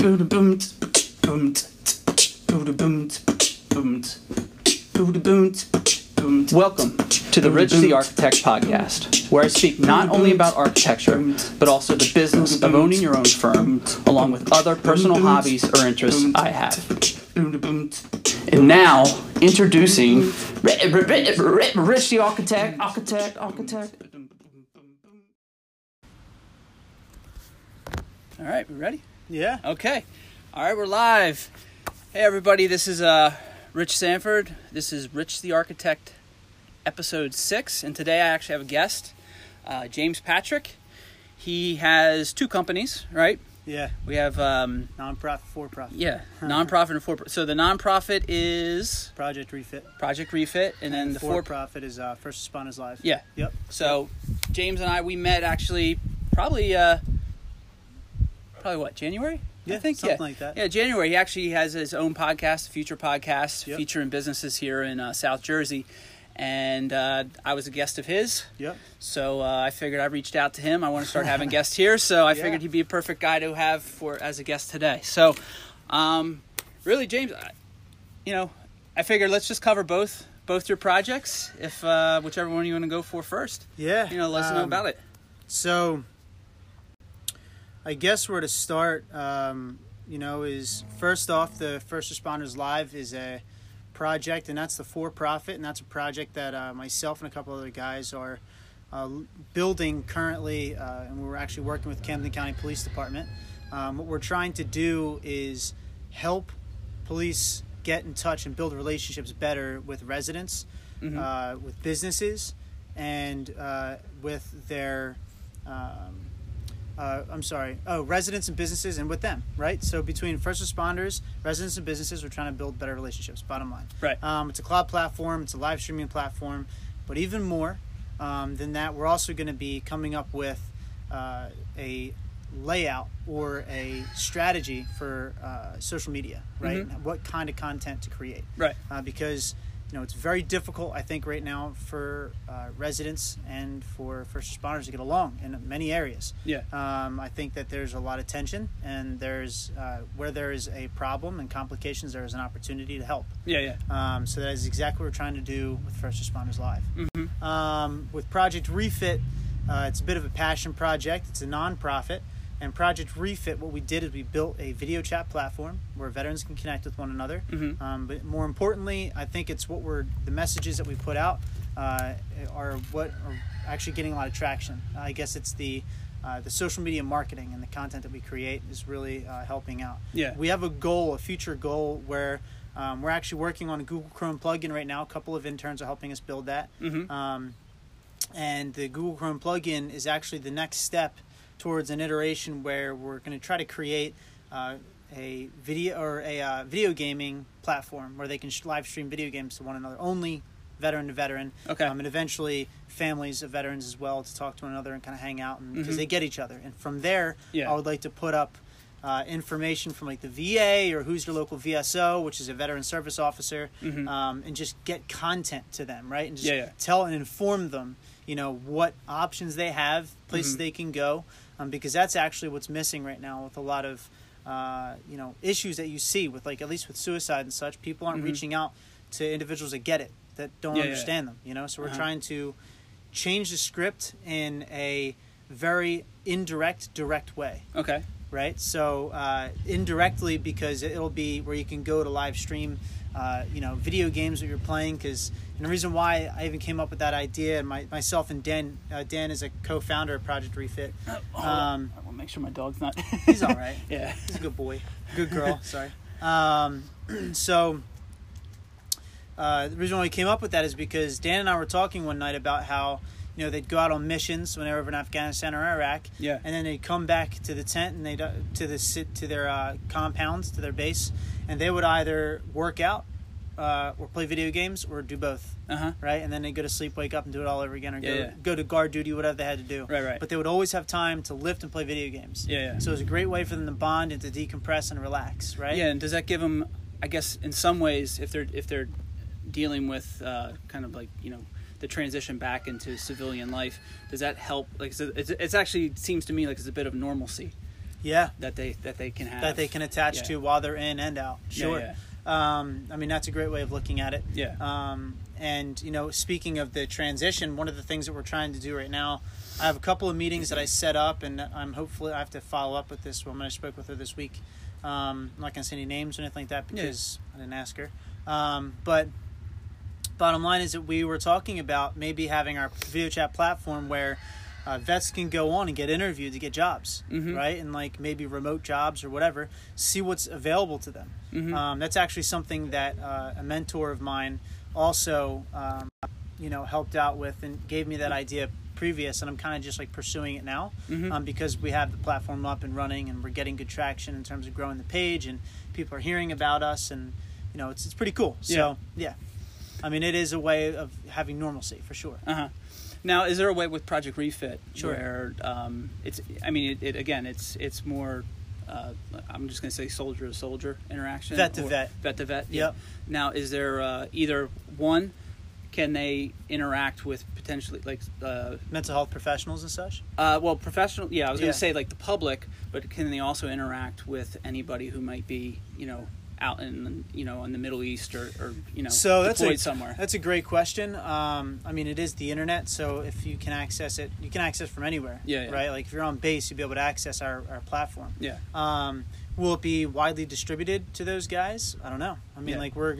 Welcome to the Rich the Architect podcast, where I speak not only about architecture, but also the business of owning your own firm, along with other personal hobbies or interests I have. And now, introducing Rich the Architect. All right, we ready? Yeah. Okay. All right, we're live. Hey, everybody. This is Rich Sanford. This is Rich the Architect, episode 6. And today I actually have a guest, James Patrick. He has two companies, right? Yeah. We have nonprofit, for-profit. Yeah, nonprofit and for-profit. So the nonprofit is Project Refit, and then the for-profit is First Responders Live. Yeah. Yep. So James and I, we met actually probably what, January? Yeah, I think something like that. Yeah, January. He actually has his own podcast, Future Podcast, featuring businesses here in South Jersey, and I was a guest of his. Yep. So I figured I reached out to him. I want to start having guests here, so I figured he'd be a perfect guy to have as a guest today. So, really, James, I figured let's just cover both your projects, if whichever one you want to go for first. Yeah. Let us know about it. So, I guess where to start, is first off, the First Responders Live is a project, and that's the for-profit, and that's a project that myself and a couple other guys are building currently, and we're actually working with Camden County Police Department. What we're trying to do is help police get in touch and build relationships better with residents, mm-hmm. With businesses, and with their... residents and businesses, and with them, right? So between first responders, residents and businesses, we're trying to build better relationships, bottom line. Right. It's a cloud platform. It's a live streaming platform. But even more than that, we're also going to be coming up with a layout or a strategy for social media, right? Mm-hmm. What kind of content to create. Right. Because... it's very difficult, I think, right now for residents and for first responders to get along in many areas. Yeah. I think that there's a lot of tension, and there's where there is a problem and complications, there is an opportunity to help. Yeah, yeah. So that is exactly what we're trying to do with First Responders Live. Mm-hmm. With Project Refit, it's a bit of a passion project. It's a nonprofit. And Project Refit, what we did is we built a video chat platform where veterans can connect with one another. Mm-hmm. But more importantly, I think it's the messages that we put out are what are actually getting a lot of traction. I guess it's the social media marketing and the content that we create is really helping out. Yeah. We have a future goal where we're actually working on a Google Chrome plugin right now. A couple of interns are helping us build that. Mm-hmm. And the Google Chrome plugin is actually the next step towards an iteration where we're going to try to create a video or a video gaming platform where they can live stream video games to one another, only veteran to veteran, okay. And eventually families of veterans as well, to talk to one another and kind of hang out, because mm-hmm. they get each other. And from there, I would like to put up information from like the VA or who's your local VSO, which is a veteran service officer, mm-hmm. And just get content to them, right? And just tell and inform them, what options they have, places mm-hmm. they can go. Because that's actually what's missing right now with a lot of, issues that you see with, like, at least with suicide and such. People aren't mm-hmm. reaching out to individuals that get it, that don't understand them, So we're trying to change the script in a very indirect, direct way. Okay. Right? So indirectly, because it'll be where you can go to live stream, video games that you're playing, because... And the reason why I even came up with that idea, and myself and Dan, Dan is a co-founder of Project Refit. I want to make sure my dog's not... He's all right. Yeah. He's a good boy. Good girl. Sorry. The reason why we came up with that is because Dan and I were talking one night about how, they'd go out on missions when they were over in Afghanistan or Iraq. Yeah. And then they'd come back to the tent and they'd to their compounds, to their base, and they would either work out, or play video games, or do both, right? And then they go to sleep, wake up, and do it all over again, or go to guard duty, whatever they had to do. Right. But they would always have time to lift and play video games. Yeah. So it was a great way for them to bond and to decompress and relax, right? Yeah, and does that give them, I guess, in some ways, if they're dealing with kind of like, the transition back into civilian life, does that help? Like, so it actually seems to me like it's a bit of normalcy. yeah, that they can attach yeah. to while they're in and out. Sure. Yeah, yeah. I mean, that's a great way of looking at it. Yeah. And, you know, speaking of the transition, one of the things that we're trying to do right now, I have a couple of meetings that I set up, and I'm hopefully I have to follow up with this woman. I spoke with her this week. I'm not going to say any names or anything like that because I didn't ask her. But bottom line is that we were talking about maybe having our video chat platform where vets can go on and get interviewed to get jobs, mm-hmm. right? And like maybe remote jobs or whatever, see what's available to them. Mm-hmm. That's actually something that a mentor of mine also, you know, helped out with and gave me that idea previous, and I'm kind of just like pursuing it now, mm-hmm. Because we have the platform up and running and we're getting good traction in terms of growing the page and people are hearing about us, and you know, it's pretty cool. So yeah, I mean, it is a way of having normalcy for sure. Uh-huh. Now, is there a way with Project Refit where it's, I mean, it again, it's more, I'm just going to say soldier to soldier interaction, vet to vet, vet to vet. Yeah. Yep. Now, is there either one? Can they interact with potentially like mental health professionals and such? Well, professional. Yeah, I was going to say like the public, but can they also interact with anybody who might be, you know, out in, you know, in the Middle East or you know, so deployed somewhere? That's a great question. I mean, it is the internet, so if you can access it, you can access from anywhere. Yeah, yeah. Right. Like if you're on base, you'll be able to access our platform. Yeah. Will it be widely distributed to those guys? I don't know. I mean, like we're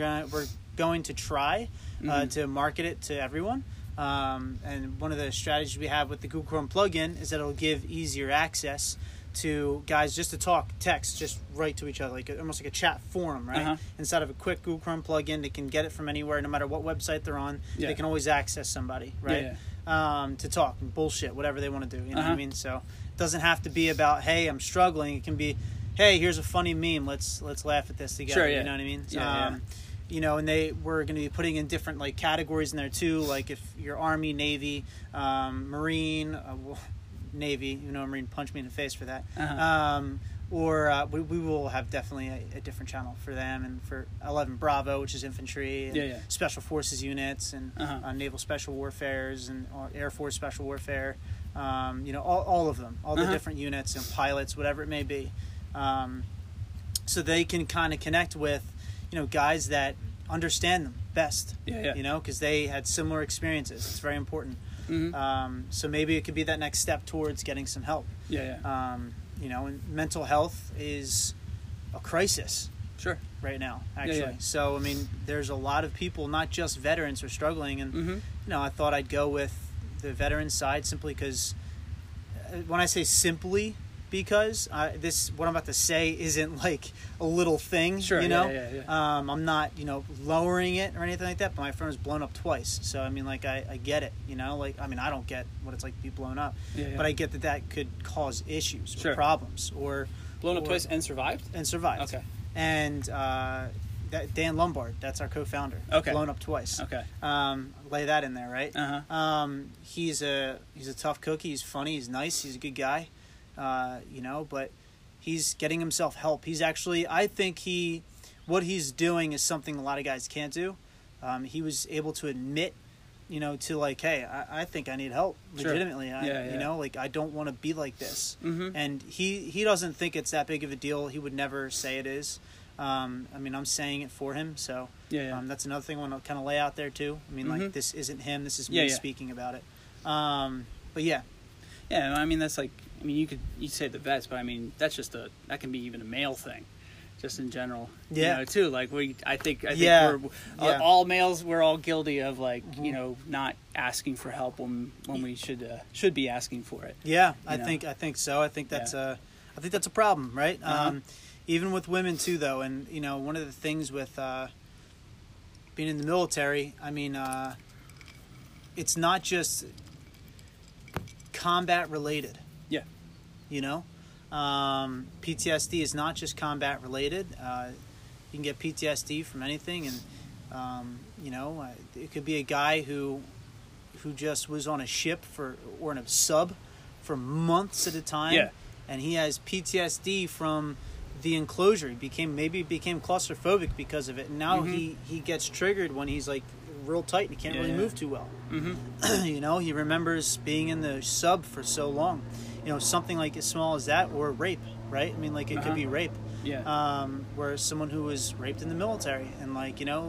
going to try mm-hmm. to market it to everyone, and one of the strategies we have with the Google Chrome plugin is that it'll give easier access to guys just to talk, text, just write to each other, like almost like a chat forum, right? Uh-huh. Instead of a quick Google Chrome plugin, they can get it from anywhere, no matter what website they're on. They can always access somebody, right? To talk and bullshit, whatever they want to do. You know what I mean? So it doesn't have to be about, hey, I'm struggling. It can be, hey, here's a funny meme. Let's laugh at this together. Sure, yeah. You know what I mean? Yeah, yeah. You know, and we're going to be putting in different like categories in there too. Like if you're Army, Navy, Marine, well, Navy, you know, Marine, punch me in the face for that. Uh-huh. Or we will have definitely a different channel for them, and for 11 Bravo, which is infantry, and special forces units, and naval special warfares, and Air Force special warfare. You know, all of them, all the different units and pilots, whatever it may be. So they can kind of connect with, you know, guys that understand them best, you know, because they had similar experiences. It's very important. Mm-hmm. So maybe it could be that next step towards getting some help. Yeah, yeah. You know, and mental health is a crisis right now, actually. Yeah, yeah. So, I mean, there's a lot of people, not just veterans, are struggling. And, you know, I thought I'd go with the veteran side simply because, when I say simply, because this, what I'm about to say, isn't like a little thing, you know? Yeah, yeah, yeah. I'm not, you know, lowering it or anything like that, but my phone was blown up twice. So, I mean, like, I get it, you know? Like, I mean, I don't get what it's like to be blown up, but I get that could cause issues or problems. Or blown up twice and survived? And survived. Okay. And Dan Lombard, that's our co-founder. Okay. Blown up twice. Okay. Lay that in there, right? Uh-huh. He's a tough cookie. He's funny. He's nice. He's a good guy. You know, but he's getting himself help. He's actually, I think what he's doing is something a lot of guys can't do. He was able to admit, you know, to like, hey, I think I need help legitimately. You know, like, I don't want to be like this. Mm-hmm. And he doesn't think it's that big of a deal. He would never say it is. I mean, I'm saying it for him. So that's another thing I want to kind of lay out there too. I mean, like, this isn't him. This is me speaking about it. But yeah. Yeah. I mean, that's like, I mean, you say the vets, but I mean, that's just that can be even a male thing, just in general. Yeah. You know, too, like I think we're all males. We're all guilty of like you know, not asking for help when we should be asking for it. Yeah, I think so. I think that's a problem, right? Uh-huh. Even with women too, though, and you know, one of the things with being in the military, I mean, it's not just combat related. Yeah. You know, PTSD is not just combat related. You can get PTSD from anything. And, you know, it could be a guy who just was on a ship or in a sub for months at a time. Yeah. And he has PTSD from the enclosure. He became claustrophobic because of it. And now he gets triggered when he's like real tight and he can't really move too well. Mm-hmm. You know, he remembers being in the sub for so long. You know, something like as small as that, or rape. right? I mean, like, it could be rape. Yeah. Where someone who was raped in the military and, like, you know,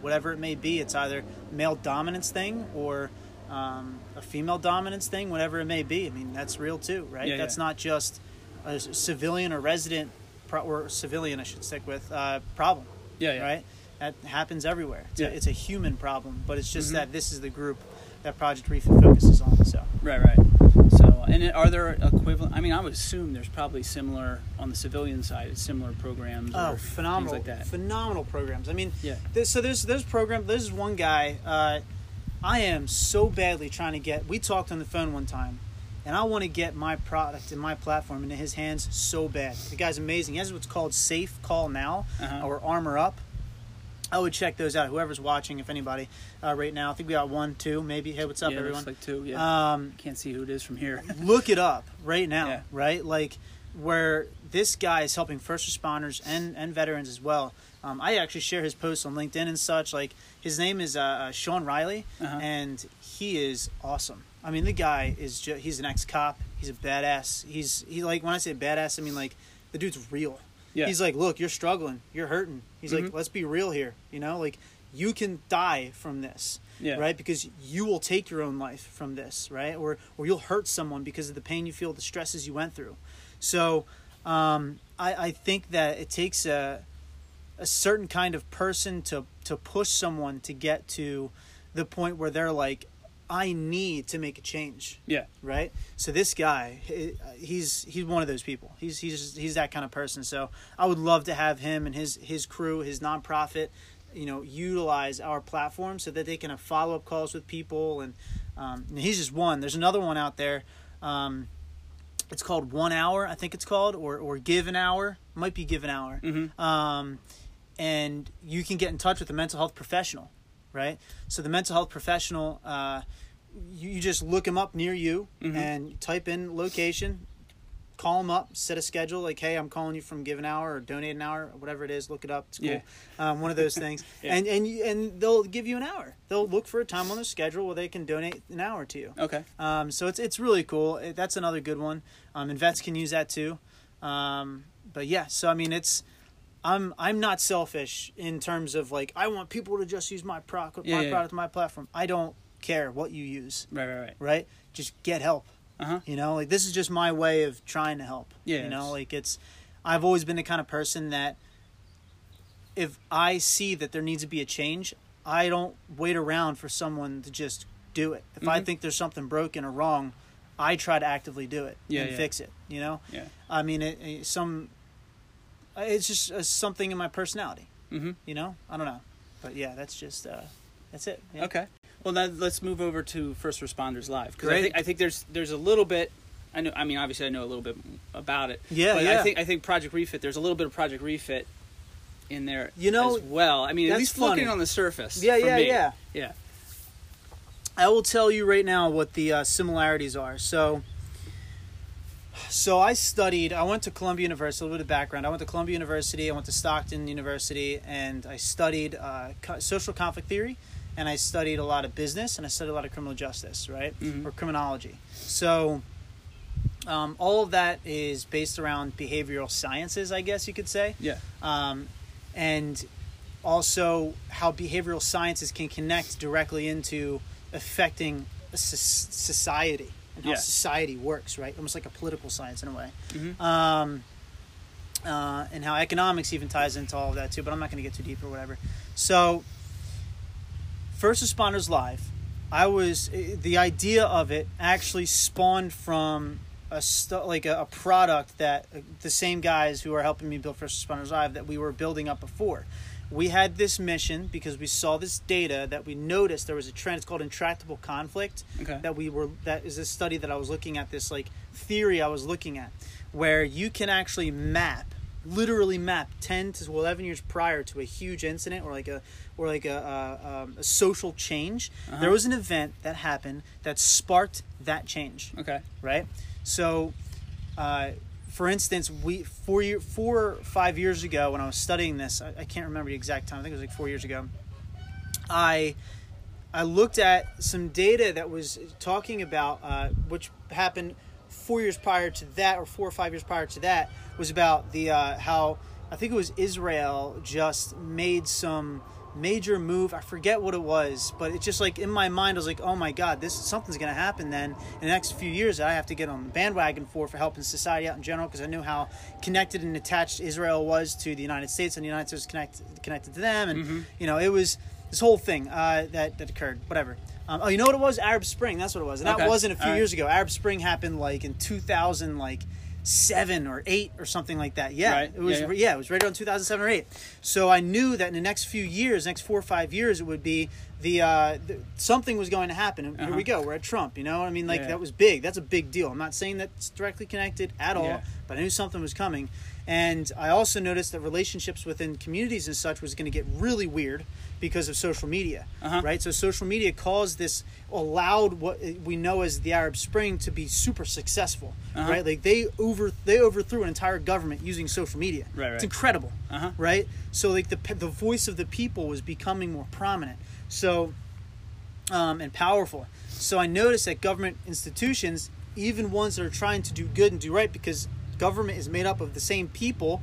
whatever it may be, it's either male dominance thing or a female dominance thing, whatever it may be. I mean, that's real too, right? Yeah, that's not just a civilian or resident or civilian, I should stick with, problem. Yeah, yeah. Right? That happens everywhere. It's, it's a human problem, but it's just that this is the group that Project Refit focuses on. So right. So, and are there equivalent? I mean, I would assume there's probably similar on the civilian side, similar programs. Oh, phenomenal! Things like that. Phenomenal programs. I mean, There's one guy. I am so badly trying to get. We talked on the phone one time, and I want to get my product and my platform into his hands so bad. The guy's amazing. He has what's called Safe Call Now or Armor Up. I would check those out. Whoever's watching, if anybody, right now. I think we got one, two, maybe. Hey, what's up, everyone? Yeah, like two, yeah. Can't see who it is from here. Look it up right now, right? Like, where this guy is helping first responders and veterans as well. I actually share his posts on LinkedIn and such. Like, his name is Sean Riley, and he is awesome. I mean, the guy is he's an ex-cop. He's a badass. He's like, when I say badass, I mean, like, the dude's real. Yeah. He's like, look, you're struggling. You're hurting. He's like, let's be real here. You know, like, you can die from this, right? Because you will take your own life from this, right? Or you'll hurt someone because of the pain you feel, the stresses you went through. So I think that it takes a certain kind of person to push someone to get to the point where they're like, I need to make a change. Yeah. Right. So this guy, he's one of those people. He's that kind of person. So I would love to have him and his crew, his nonprofit, you know, utilize our platform so that they can have follow-up calls with people. And he's just one. There's another one out there. It's called 1 Hour, I think it's called, or Give an Hour. It might be Give an Hour. And you can get in touch with a mental health professional. Right? So the mental health professional, you just look them up near you and type in location, call them up, set a schedule. Like, hey, I'm calling you from Give an Hour or Donate an Hour or whatever it is. Look it up. It's cool. Yeah. One of those things. And they'll give you an hour. They'll look for a time on their schedule where they can donate an hour to you. Okay. So it's really cool. That's another good one. And vets can use that too. But yeah, so I mean, I'm not selfish in terms of, like, I want people to just use my product, my platform. I don't care what you use. Right. Right? Just get help. You know, like, this is just my way of trying to help. Yeah. You know, like, I've always been the kind of person that if I see that there needs to be a change, I don't wait around for someone to just do it. If I think there's something broken or wrong, I try to actively do it and fix it, you know? Yeah. I mean, it's just something in my personality, you know? I don't know. But yeah, that's it. Yeah. Okay. Well, now let's move over to First Responders Live. Because I think there's a little bit, obviously I know a little bit about it. Yeah, but yeah. I think Project Refit, there's a little bit of Project Refit in there, you know, as well. I mean, at least looking on the surface. Yeah. I will tell you right now what the similarities are. So I went to Columbia University, a little bit of background. I went to Columbia University, I went to Stockton University, and I studied social conflict theory, and I studied a lot of business, and I studied a lot of criminal justice, right? Or criminology. So all of that is based around behavioral sciences, I guess you could say. Yeah. And also how behavioral sciences can connect directly into affecting society. And how society works, right? Almost like a political science in a way. And how economics even ties into all of that too, but I'm not going to get too deep or whatever. So, First Responders Live, the idea of it actually spawned from a product that the same guys who are helping me build First Responders Live that we were building up before. We had this mission because we saw this data that we noticed there was a trend. It's called intractable conflict. Okay. That is a study that I was looking at, this like theory I was looking at, where you can actually literally map 10 to 11 years prior to a huge incident or a social change. There was an event that happened that sparked that change. Okay. Right? So, for instance, 4 or 5 years ago when I was studying this, I can't remember the exact time. I think it was like 4 years ago. I looked at some data that was talking about which happened 4 or 5 years prior to that, was about the how I think it was Israel just made some major move. I forget what it was, but it's just like in my mind, I was like, oh my God, something's going to happen then in the next few years that I have to get on the bandwagon for helping society out in general, because I knew how connected and attached Israel was to the United States, and the United States connected to them. And, you know, it was this whole thing that occurred, whatever. Oh, you know what it was? Arab Spring. That's what it was. And that wasn't a few years ago. Arab Spring happened like in 2007 or 8 or something like that. Yeah, right. It was. Yeah, it was right around 2007 or 8. So I knew that in the next few years, next 4 or 5 years, it would be something was going to happen. And here we go. We're at Trump. You know, I mean, like that was big. That's a big deal. I'm not saying that's directly connected at all, but I knew something was coming. And I also noticed that relationships within communities and such was going to get really weird because of social media, right? So social media caused this, allowed what we know as the Arab Spring to be super successful, right? Like they overthrew an entire government using social media. Right. It's incredible, right? So like the voice of the people was becoming more prominent, so and powerful. So I noticed that government institutions, even ones that are trying to do good and do right, because government is made up of the same people.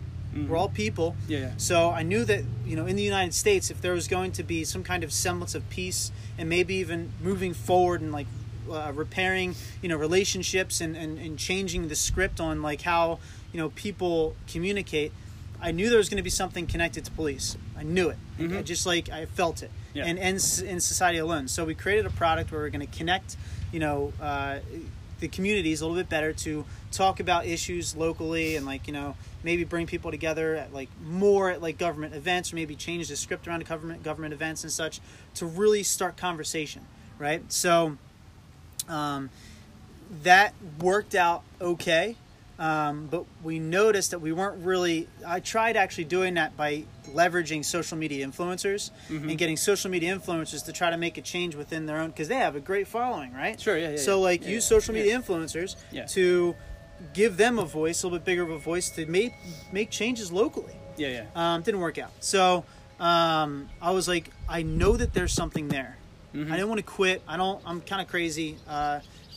We're all people. So I knew that, you know, in the United States, if there was going to be some kind of semblance of peace and maybe even moving forward and like repairing, you know, relationships and changing the script on like how, you know, people communicate, I knew there was going to be something connected to police. I knew it. I just like I felt it, and in society alone. So we created a product where we're going to connect, you know, the communities a little bit better, to talk about issues locally and, like, you know, maybe bring people together at like more at like government events, or maybe change the script around government events and such to really start conversation, right? So that worked out okay, but we noticed that we weren't really – I tried actually doing that by leveraging social media influencers and getting social media influencers to try to make a change within their own – because they have a great following, right? Sure, yeah, yeah. So, like, use social media influencers to give them a voice, a little bit bigger of a voice, to make changes locally. Yeah, yeah. Didn't work out. So I was like, I know that there's something there. I didn't want to quit. I'm kind of crazy.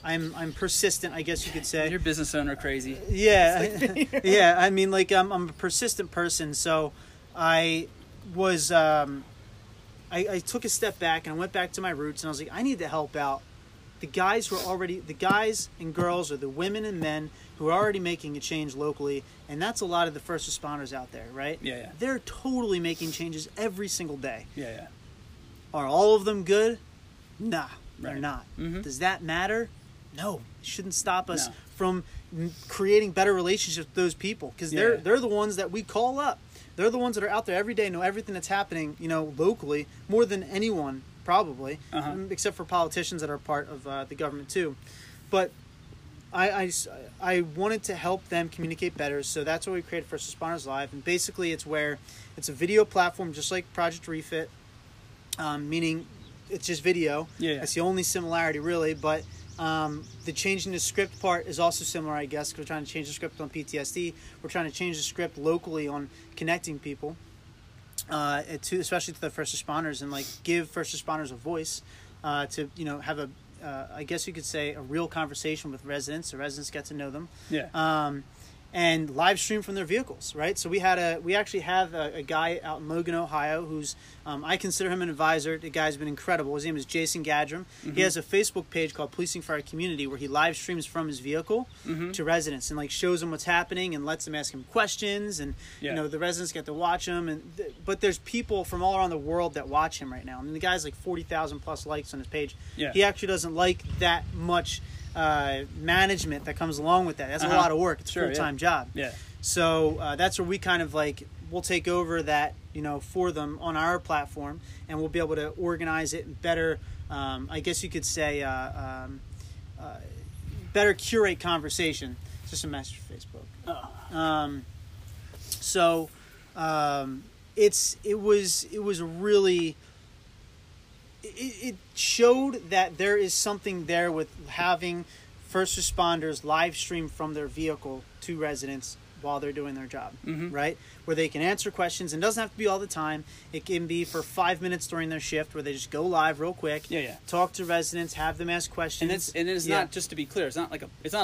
I'm persistent, I guess you could say. You're a business owner crazy. Yeah. I mean, like, I'm a persistent person. So I was, I took a step back and I went back to my roots, and I was like, I need to help out the guys who are already, the guys and girls, or the women and men who are already making a change locally. And that's a lot of the first responders out there, right? Yeah, yeah. They're totally making changes every single day. Yeah, yeah. Are all of them good? Nah, they're not. Does that matter? No, it shouldn't stop us from creating better relationships with those people, because they're the ones that we call up. They're the ones that are out there every day, know everything that's happening, you know, locally, more than anyone probably, except for politicians that are part of the government too. But I wanted to help them communicate better, so that's what we created First Responders Live. And basically it's where it's a video platform, just like Project Refit, meaning it's just video. It's the only similarity really, but the changing the script part is also similar, I guess, because we're trying to change the script on PTSD. We're trying to change the script locally on connecting people, especially to the first responders, and like give first responders a voice to, you know, have a, I guess you could say, a real conversation with residents. The residents get to know them. And live stream from their vehicles, right? So we actually have a guy out in Logan, Ohio, who's I consider him an advisor. The guy's been incredible. His name is Jason Gadrim. He has a Facebook page called Policing for Our Community, where he live streams from his vehicle to residents and like shows them what's happening and lets them ask him questions, and you know, the residents get to watch him. And but there's people from all around the world that watch him right now. I mean, the guy's like 40,000 plus likes on his page. He actually doesn't like that much management that comes along with that. That's a lot of work. It's a full-time job. So that's where we kind of like, we'll take over that, you know, for them on our platform, and we'll be able to organize it better. I guess you could say better curate conversation. It's just a message for Facebook. It was really, it showed that there is something there with having first responders live stream from their vehicle to residents while they're doing their job, right? Where they can answer questions, and it doesn't have to be all the time. It can be for 5 minutes during their shift where they just go live real quick, talk to residents, have them ask questions. And it's not, just to be clear, it's not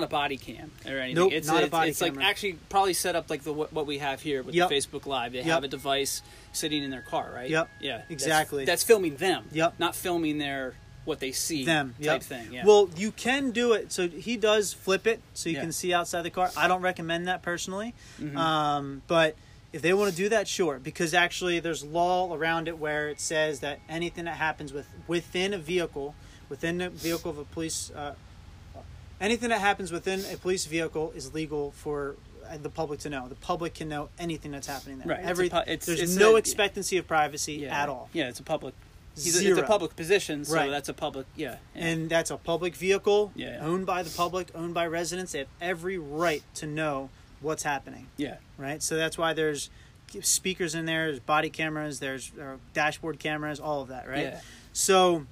a body cam or anything. Nope, it's not a body camera. Like actually probably set up like what we have here with the Facebook Live. They have a device sitting in their car, right? Yeah, exactly. That's filming them, not filming their... what they see them type thing. Well, you can do it. So he does flip it so you can see outside the car. I don't recommend that personally. But if they want to do that, sure, because actually there's law around it where it says that anything that happens within a vehicle of a police anything that happens within a police vehicle is legal for the public to know. The public can know anything that's happening there. Right. There's no expectancy of privacy at all. Yeah, it's a public... It's a public position, so that's a public, and that's a public vehicle, owned by the public, owned by residents. They have every right to know what's happening. Yeah. Right? So that's why there's speakers in there, there's body cameras, there's dashboard cameras, all of that, right? Yeah. So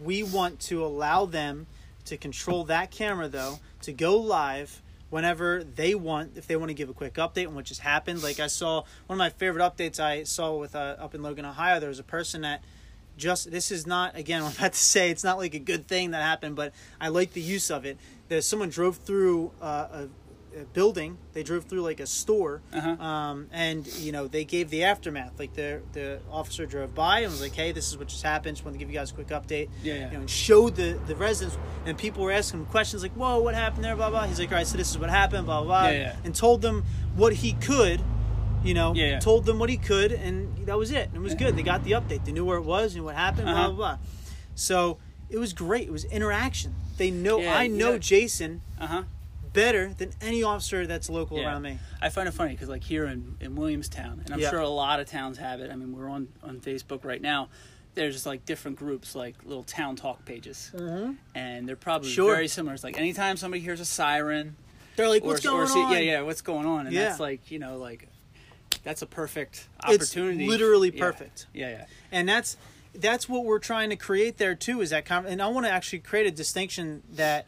we want to allow them to control that camera, though, to go live whenever they want, if they want to give a quick update on what just happened. Like I saw, one of my favorite updates I saw with up in Logan, Ohio, there was a person that just, this is not, again, I'm about to say, it's not like a good thing that happened, but I like the use of it. There's someone drove through a building, they drove through like a store, and you know, they gave the aftermath. Like the officer drove by and was like, hey, this is what just happened, just wanted to give you guys a quick update, you know, and showed the residents, and people were asking him questions like, whoa, what happened there, blah blah. He's like, all right, so this is what happened, blah blah, and told them what he could, told them what he could, and that was it, and it was good. They got the update, they knew where it was and what happened, blah blah blah. So it was great. It was interaction. They know, I know Jason better than any officer that's local around me. I find it funny because like here in Williamstown, and I'm sure a lot of towns have it. I mean, we're on Facebook right now. There's just like different groups, like little town talk pages, and they're probably very similar. It's like anytime somebody hears a siren, they're like, "What's going on?" What's going on? And that's like, you know, like that's a perfect opportunity. It's literally perfect. And that's what we're trying to create there too. Is that and I want to actually create a distinction that.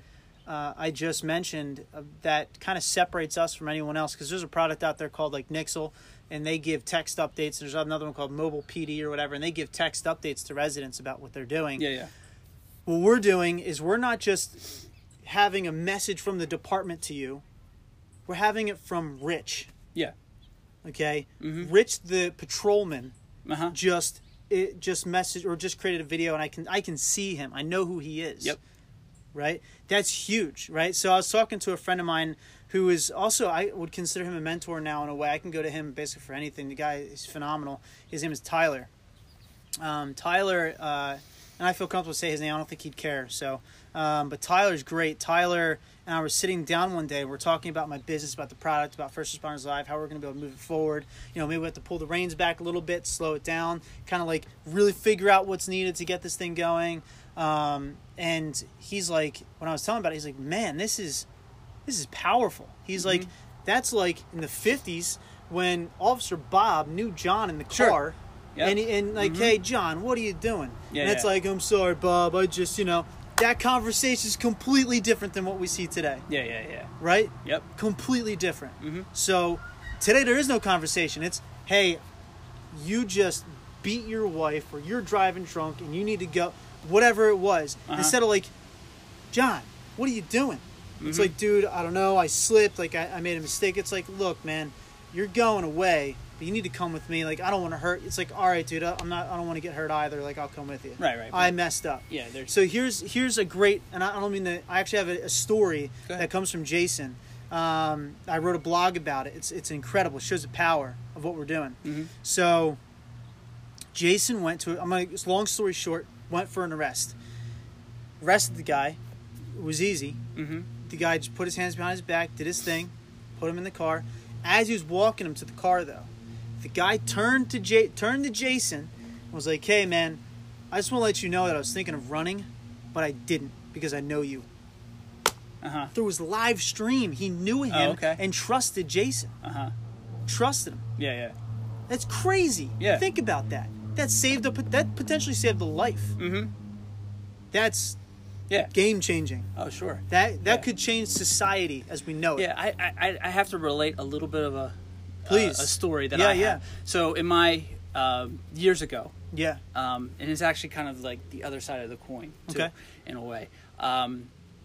I just mentioned that kind of separates us from anyone else, because there's a product out there called like Nixle, and they give text updates. There's another one called Mobile PD or whatever, and they give text updates to residents about what they're doing. What we're doing is we're not just having a message from the department to you. We're having it from Rich. Okay? Rich the patrolman just messaged or just created a video, and I can see him. I know who he is. Right? That's huge, right? So I was talking to a friend of mine who is also, I would consider him a mentor now in a way. I can go to him basically for anything. The guy is phenomenal. His name is Tyler. Tyler, and I feel comfortable saying his name. I don't think he'd care. So, but Tyler's great. Tyler and I were sitting down one day. We're talking about my business, about the product, about First Responders Live, how we're going to be able to move it forward. You know, maybe we have to pull the reins back a little bit, slow it down, kind of like really figure out what's needed to get this thing going. And he's like, when I was telling him about it, he's like, man, this is powerful. He's like, that's like in the 50s when Officer Bob knew John in the car, and like, hey, John, what are you doing? And it's like, I'm sorry, Bob, I just, you know, that conversation is completely different than what we see today. Right? Completely different. So today there is no conversation. It's, hey, you just beat your wife, or you're driving drunk and you need to go... whatever it was, instead of like, John, what are you doing? It's like, dude, I don't know, I slipped, like I made a mistake. It's like, look, man, you're going away, but you need to come with me. Like, I don't want to hurt. It's like, all right, dude, I don't want to get hurt either. Like, I'll come with you. Right. I messed up. Yeah. So here's a great, and I don't mean that. I actually have a story that comes from Jason. I wrote a blog about it. It's incredible. It shows the power of what we're doing. So Jason went to, it's long story short, went for an arrest. Arrested the guy. It was easy. The guy just put his hands behind his back, did his thing, put him in the car. As he was walking him to the car, though, the guy turned to Jason and was like, hey, man, I just want to let you know that I was thinking of running, but I didn't because I know you. Through his live stream, he knew him and trusted Jason. Trusted him. Yeah. That's crazy. Yeah. Think about that. That potentially saved a life. That's Yeah. Game changing. Oh, sure. That could change society as we know it. Yeah, I have to relate a little bit of a story that I have. So in my years ago. Yeah. And it's actually kind of like the other side of the coin too, in a way.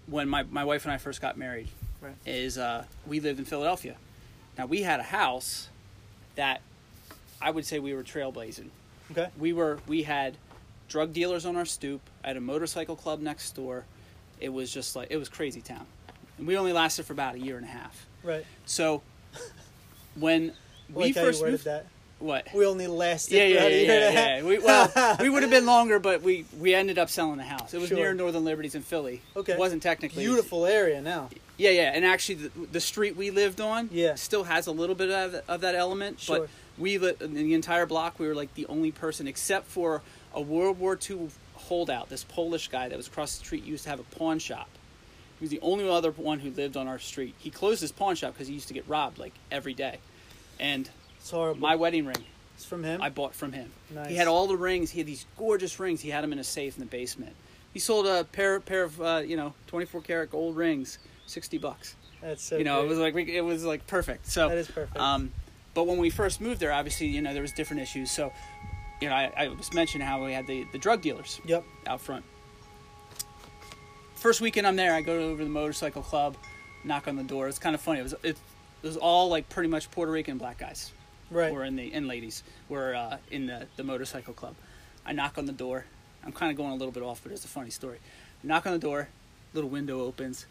When my wife and I first got married, right, is we lived in Philadelphia. Now we had a house that I would say we were trailblazing. Okay. We had drug dealers on our stoop. I had a motorcycle club next door. It was just like, it was crazy town. And we only lasted for about a year and a half. Right. So when we first moved that. What? We only lasted a year and a half. We would have been longer, but we ended up selling the house. It was near Northern Liberties in Philly. Okay. It wasn't technically. Beautiful area now. Yeah, yeah. And actually the street we lived on still has a little bit of that element. Sure. But we in the entire block, we were like the only person except for a World War II holdout, this Polish guy that was across the street, used to have a pawn shop. He was the only other one who lived on our street. He closed his pawn shop because he used to get robbed like every day. And it's horrible. My wedding ring. It's from him? I bought from him. Nice. He had all the rings. He had these gorgeous rings. He had them in a safe in the basement. He sold a pair of 24 karat gold rings, $60. That's so great. It was like perfect. So that is perfect. But when we first moved there, obviously, there was different issues. So, I was mentioning how we had the drug dealers out front. First weekend I'm there, I go over to the motorcycle club, knock on the door. It's kind of funny. It was all like pretty much Puerto Rican black guys, right? Or ladies were in the motorcycle club. I knock on the door. I'm kind of going a little bit off, but it's a funny story. Knock on the door, little window opens.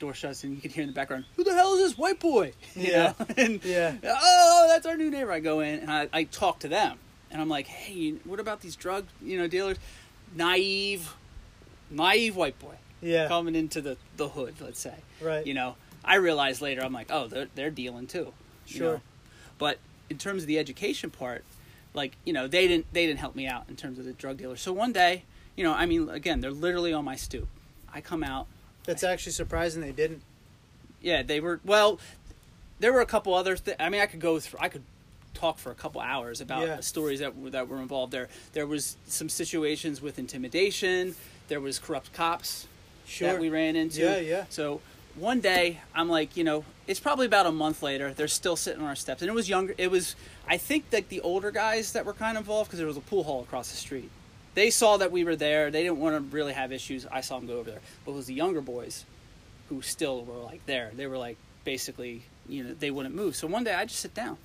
Door shuts and you can hear in the background, who the hell is this white boy? You know? And, oh, that's our new neighbor. I go in and I talk to them and I'm like, hey, what about these drug, dealers? Naive white boy. Yeah. Coming into the hood, let's say. Right. I realized later, I'm like, oh, they're dealing too. Sure. But in terms of the education part, like, they didn't help me out in terms of the drug dealers. So one day, again, they're literally on my stoop. I come out. That's actually surprising they didn't. Yeah, they were. Well, there were a couple other things. I could go through. I could talk for a couple hours about the stories that were involved there. There was some situations with intimidation. There was corrupt cops that we ran into. Yeah, yeah. So one day, I'm like, it's probably about a month later. They're still sitting on our steps. And it was younger. It was, I think, like the older guys that were kind of involved because there was a pool hall across the street. They saw that we were there. They didn't want to really have issues. I saw them go over there. But it was the younger boys who still were, like, there. They were, like, basically, they wouldn't move. So one day I just sit down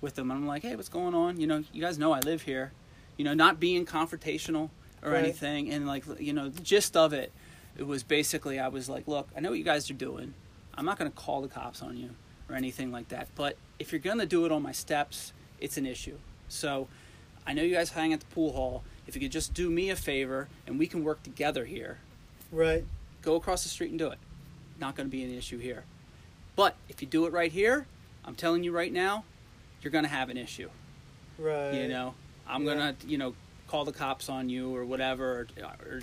with them. And I'm like, hey, what's going on? You guys know I live here. Not being confrontational or anything. And, like, the gist of it, it was basically I was like, look, I know what you guys are doing. I'm not going to call the cops on you or anything like that. But if you're going to do it on my steps, it's an issue. So I know you guys hang at the pool hall. If you could just do me a favor and we can work together here. Right. Go across the street and do it. Not going to be an issue here. But if you do it right here, I'm telling you right now, you're going to have an issue. Right. I'm going to, call the cops on you or whatever, or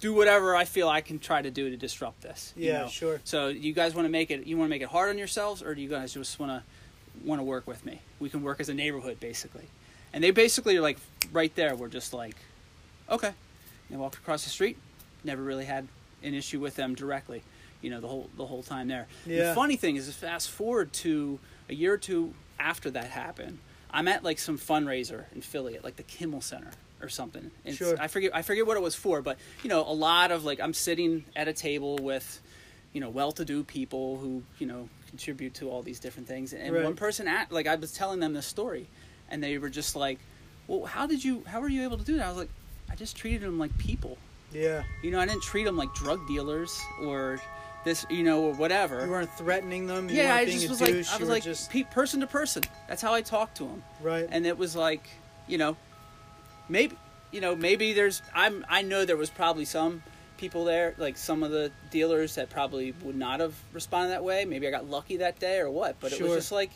do whatever I feel I can try to do to disrupt this. Yeah, sure. So you guys want to make it, hard on yourselves, or do you guys just want to work with me? We can work as a neighborhood, basically. And they basically are like, right there, we're just like, okay. And I walked across the street, never really had an issue with them directly, the whole time there. Yeah. The funny thing is, fast forward to a year or two after that happened, I'm at like some fundraiser in Philly at like the Kimmel Center or something. And sure. I forget what it was for, but, a lot of like, I'm sitting at a table with, well-to-do people who, contribute to all these different things. And one person, I was telling them this story. And they were just like, well, how were you able to do that? I was like, I just treated them like people. Yeah. I didn't treat them like drug dealers or this, or whatever. You weren't threatening them. You weren't being a douche. I was like, person to person. That's how I talked to them. Right. And it was like, maybe there's, I know there was probably some people there, like some of the dealers that probably would not have responded that way. Maybe I got lucky that day or what, but it was just like,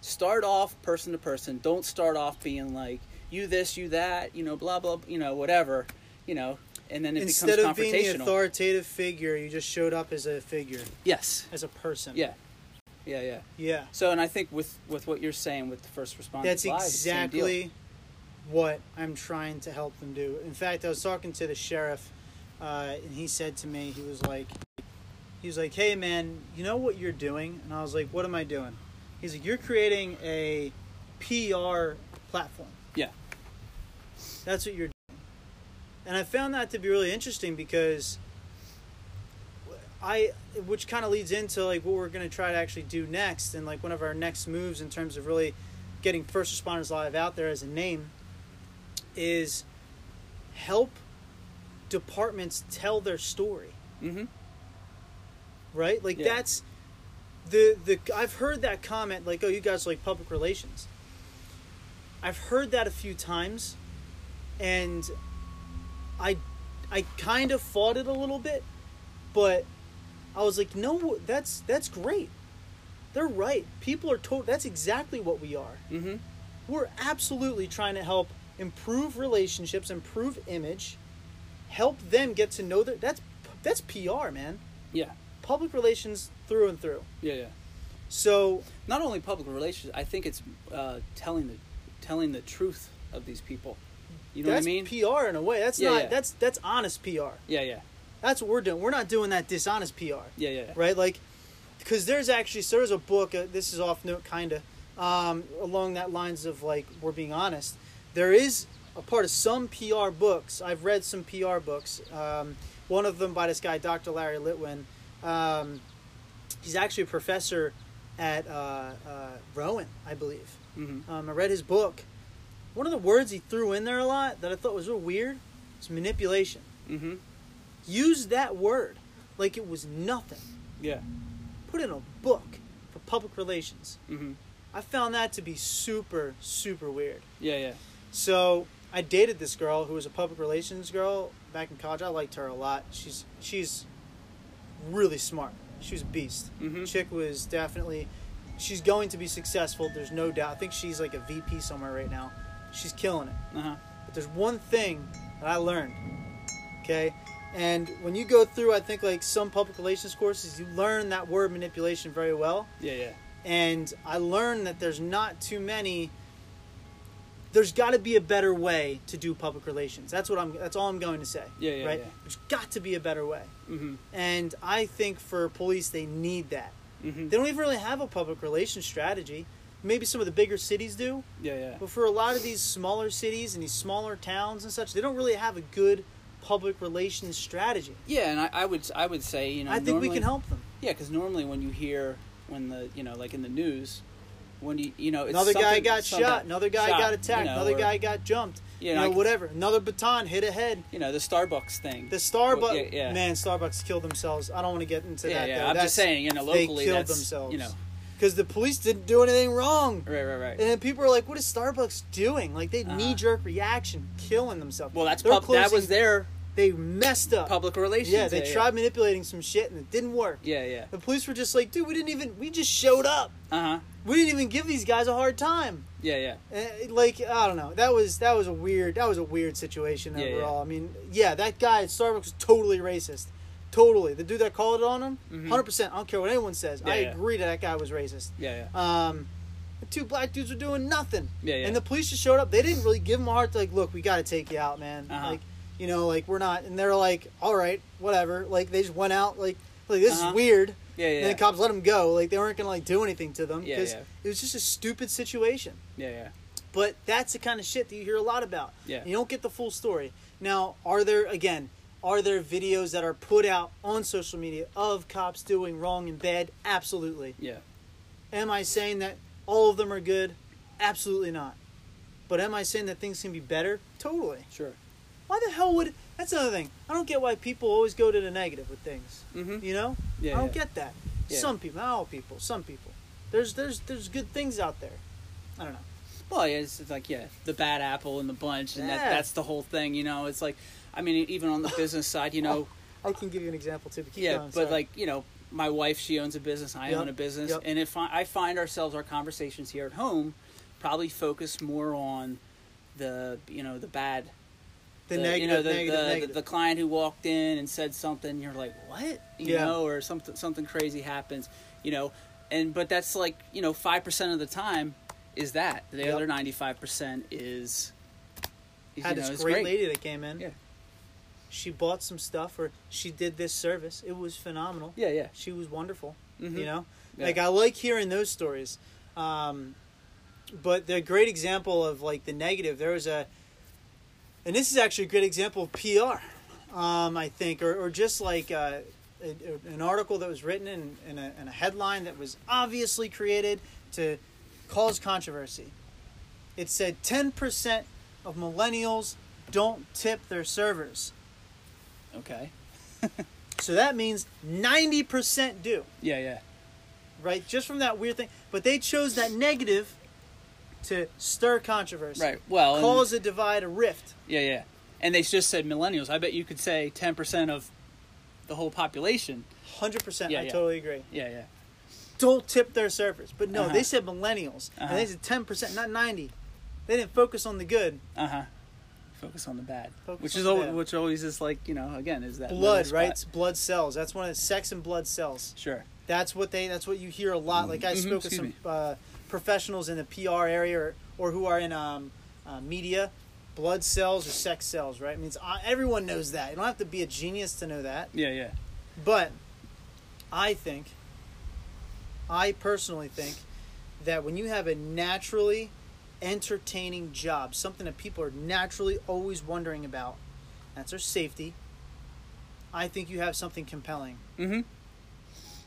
start off person to person. Don't start off being like, you this, you that, blah, blah, whatever, and then it becomes confrontational. Instead of being an authoritative figure, you just showed up as a figure. Yes. As a person. Yeah. Yeah, yeah. Yeah. So, and I think with what you're saying with the first responders, that's exactly what I'm trying to help them do. In fact, I was talking to the sheriff and he said to me, he was like, hey man, you know what you're doing? And I was like, what am I doing? He's like, you're creating a PR platform. Yeah. That's what you're doing. And I found that to be really interesting because which kind of leads into like what we're going to try to actually do next, and like one of our next moves in terms of really getting First Responders Live out there as a name is help departments tell their story. Mm-hmm. Right? Like yeah. That's the I've heard that comment like, oh, you guys are like public relations. I've heard that a few times, and I kind of fought it a little bit, but I was like, no, that's great. They're right. People are told that's exactly what we are. Mm-hmm. We're absolutely trying to help improve relationships, improve image, help them get to know that's PR, man. Yeah. Public relations through and through. Yeah, yeah. So not only public relations, I think it's telling the truth of these people. You know what I mean? That's PR in a way. That's not that's honest PR. Yeah, yeah. That's what we're doing. We're not doing that dishonest PR. Yeah, yeah, yeah. Right? Like, because there's a book, this is off note kind of, along that lines of like, we're being honest. There is a part of some PR books. I've read some PR books. One of them by this guy, Dr. Larry Litwin. He's actually a professor at Rowan, I believe. Mm-hmm. I read his book. One of the words he threw in there a lot that I thought was real weird was manipulation. Mm-hmm. Use that word like it was nothing. Yeah. Put in a book for public relations. Mm-hmm. I found that to be super, super weird. Yeah, yeah. So I dated this girl who was a public relations girl back in college. I liked her a lot. She's really smart. She was a beast. Mm-hmm. Chick was definitely... She's going to be successful. There's no doubt. I think she's like a VP somewhere right now. She's killing it. Uh-huh. But there's one thing that I learned, okay? And when you go through, I think, like, some public relations courses, you learn that word manipulation very well. Yeah, yeah. And I learned that there's not too many. There's got to be a better way to do public relations. That's all I'm going to say. Yeah, yeah, right? Yeah. There's got to be a better way. Mm-hmm. And I think for police, they need that. Mm-hmm. They don't even really have a public relations strategy. Maybe some of the bigger cities do. Yeah, yeah. But for a lot of these smaller cities and these smaller towns and such, they don't really have a good public relations strategy. Yeah, and I would say, you know, I think normally, we can help them. Yeah, because normally when you hear like in the news, when you it's another guy got shot, another guy got attacked, another guy got jumped, whatever, another baton hit a head, the Starbucks thing. The Starbucks, yeah, yeah. Man, Starbucks killed themselves. I don't want to get into that. Yeah, though. I'm just saying, locally, they killed themselves. Because the police didn't do anything wrong. Right. And then people are like, what is Starbucks doing? Like, they knee-jerk reaction, killing themselves. Well, that was their... They messed up. Public relations. Yeah, they tried manipulating some shit, and it didn't work. Yeah, yeah. The police were just like, dude, we just showed up. Uh-huh. We didn't even give these guys a hard time. Yeah, yeah. I don't know. That was a weird situation overall. Yeah. I mean, yeah, that guy at Starbucks was totally racist. Totally. The dude that called it on him, mm-hmm. 100%. I don't care what anyone says. Yeah, I agree that guy was racist. Yeah, yeah. The two black dudes were doing nothing. Yeah, yeah. And the police just showed up. They didn't really give him a hard time. Like, look, we got to take you out, man. Uh-huh. We're not. And they're like, all right, whatever. Like, they just went out. Like this is weird. Yeah, yeah. And the cops let them go. Like, they weren't going to, like, do anything to them. Because it was just a stupid situation. Yeah, yeah. But that's the kind of shit that you hear a lot about. Yeah. And you don't get the full story. Now, are there videos that are put out on social media of cops doing wrong and bad? Absolutely. Yeah. Am I saying that all of them are good? Absolutely not. But am I saying that things can be better? Totally. Sure. Why the hell would... That's another thing. I don't get why people always go to the negative with things. Mm-hmm. Yeah, I don't get that. Yeah. Some people. Not all people. Some people. There's good things out there. I don't know. Well, it's like, the bad apple in the bunch. And that's the whole thing, It's like... I mean, even on the business side, I can give you an example, too. But keep going, but, my wife, she owns a business. I own a business. Yep. And if I find our conversations here at home probably focus more on the bad. The negative. The client who walked in and said something, you're like, what? Or something crazy happens, But that's 5% of the time is that. The other 95% is... Had this great lady that came in. Yeah. she bought some stuff, or she did this service. It was phenomenal. Yeah, yeah. She was wonderful, mm-hmm. you know? Yeah. Like, I like hearing those stories. But they're a great example of, like, the negative. There was a... And this is actually a great example of PR, I think, or just, like, an article that was written in a headline that was obviously created to cause controversy. It said 10% of millennials don't tip their servers. Okay. So that means 90% do. Yeah, yeah. Right? Just from that weird thing. But they chose that negative to stir controversy. Right. Well, cause a divide, a rift. Yeah, yeah. And they just said millennials. I bet you could say 10% of the whole population. 100%. Yeah, I totally agree. Yeah, yeah. Don't tip their servers. But no, they said millennials. And they said 10%, not 90. They didn't focus on the good. Uh-huh. Focus on the bad. Which always is like, you know, again, is that blood, right? It's blood cells. That's one of the sex and blood cells. Sure. That's what you hear a lot. Like I spoke with some professionals in the PR area or who are in media. Blood cells or sex cells, right? I mean, everyone knows that. You don't have to be a genius to know that. Yeah, yeah. But I personally think that when you have a naturally entertaining job, something that people are naturally always wondering about, that's their safety, I think you have something compelling. Mm-hmm.